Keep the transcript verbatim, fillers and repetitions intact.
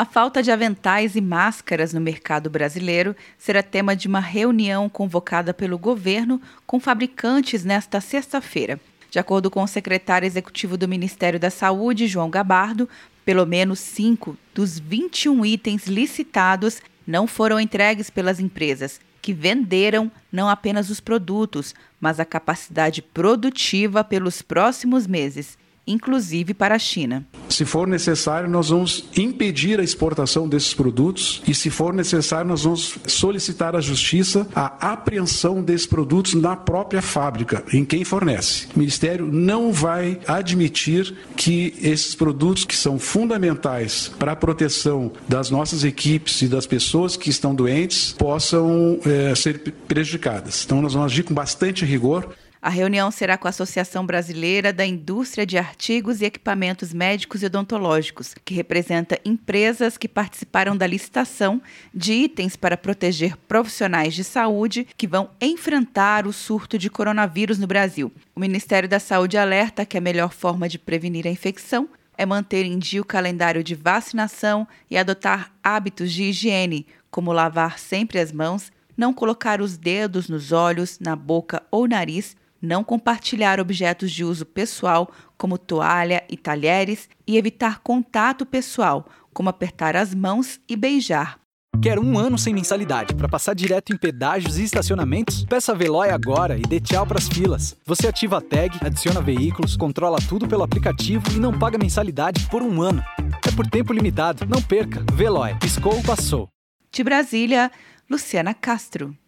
A falta de aventais e máscaras no mercado brasileiro será tema de uma reunião convocada pelo governo com fabricantes nesta sexta-feira. De acordo com o secretário executivo do Ministério da Saúde, João Gabardo, pelo menos cinco dos vinte e um itens licitados não foram entregues pelas empresas, que venderam não apenas os produtos, mas a capacidade produtiva pelos próximos meses, inclusive para a China. Se for necessário, nós vamos impedir a exportação desses produtos e, se for necessário, nós vamos solicitar à Justiça a apreensão desses produtos na própria fábrica, em quem fornece. O Ministério não vai admitir que esses produtos, que são fundamentais para a proteção das nossas equipes e das pessoas que estão doentes, possam é, ser prejudicadas. Então, nós vamos agir com bastante rigor. A reunião será com a Associação Brasileira da Indústria de Artigos e Equipamentos Médicos e Odontológicos, que representa empresas que participaram da licitação de itens para proteger profissionais de saúde que vão enfrentar o surto de coronavírus no Brasil. O Ministério da Saúde alerta que a melhor forma de prevenir a infecção é manter em dia o calendário de vacinação e adotar hábitos de higiene, como lavar sempre as mãos, não colocar os dedos nos olhos, na boca ou nariz, não compartilhar objetos de uso pessoal, como toalha e talheres, e evitar contato pessoal, como apertar as mãos e beijar. Quer um ano sem mensalidade para passar direto em pedágios e estacionamentos? Peça a Veloe agora e dê tchau pras filas. Você ativa a tag, adiciona veículos, controla tudo pelo aplicativo e não paga mensalidade por um ano. É por tempo limitado, não perca. Veloe, piscou, passou. De Brasília, Luciana Castro.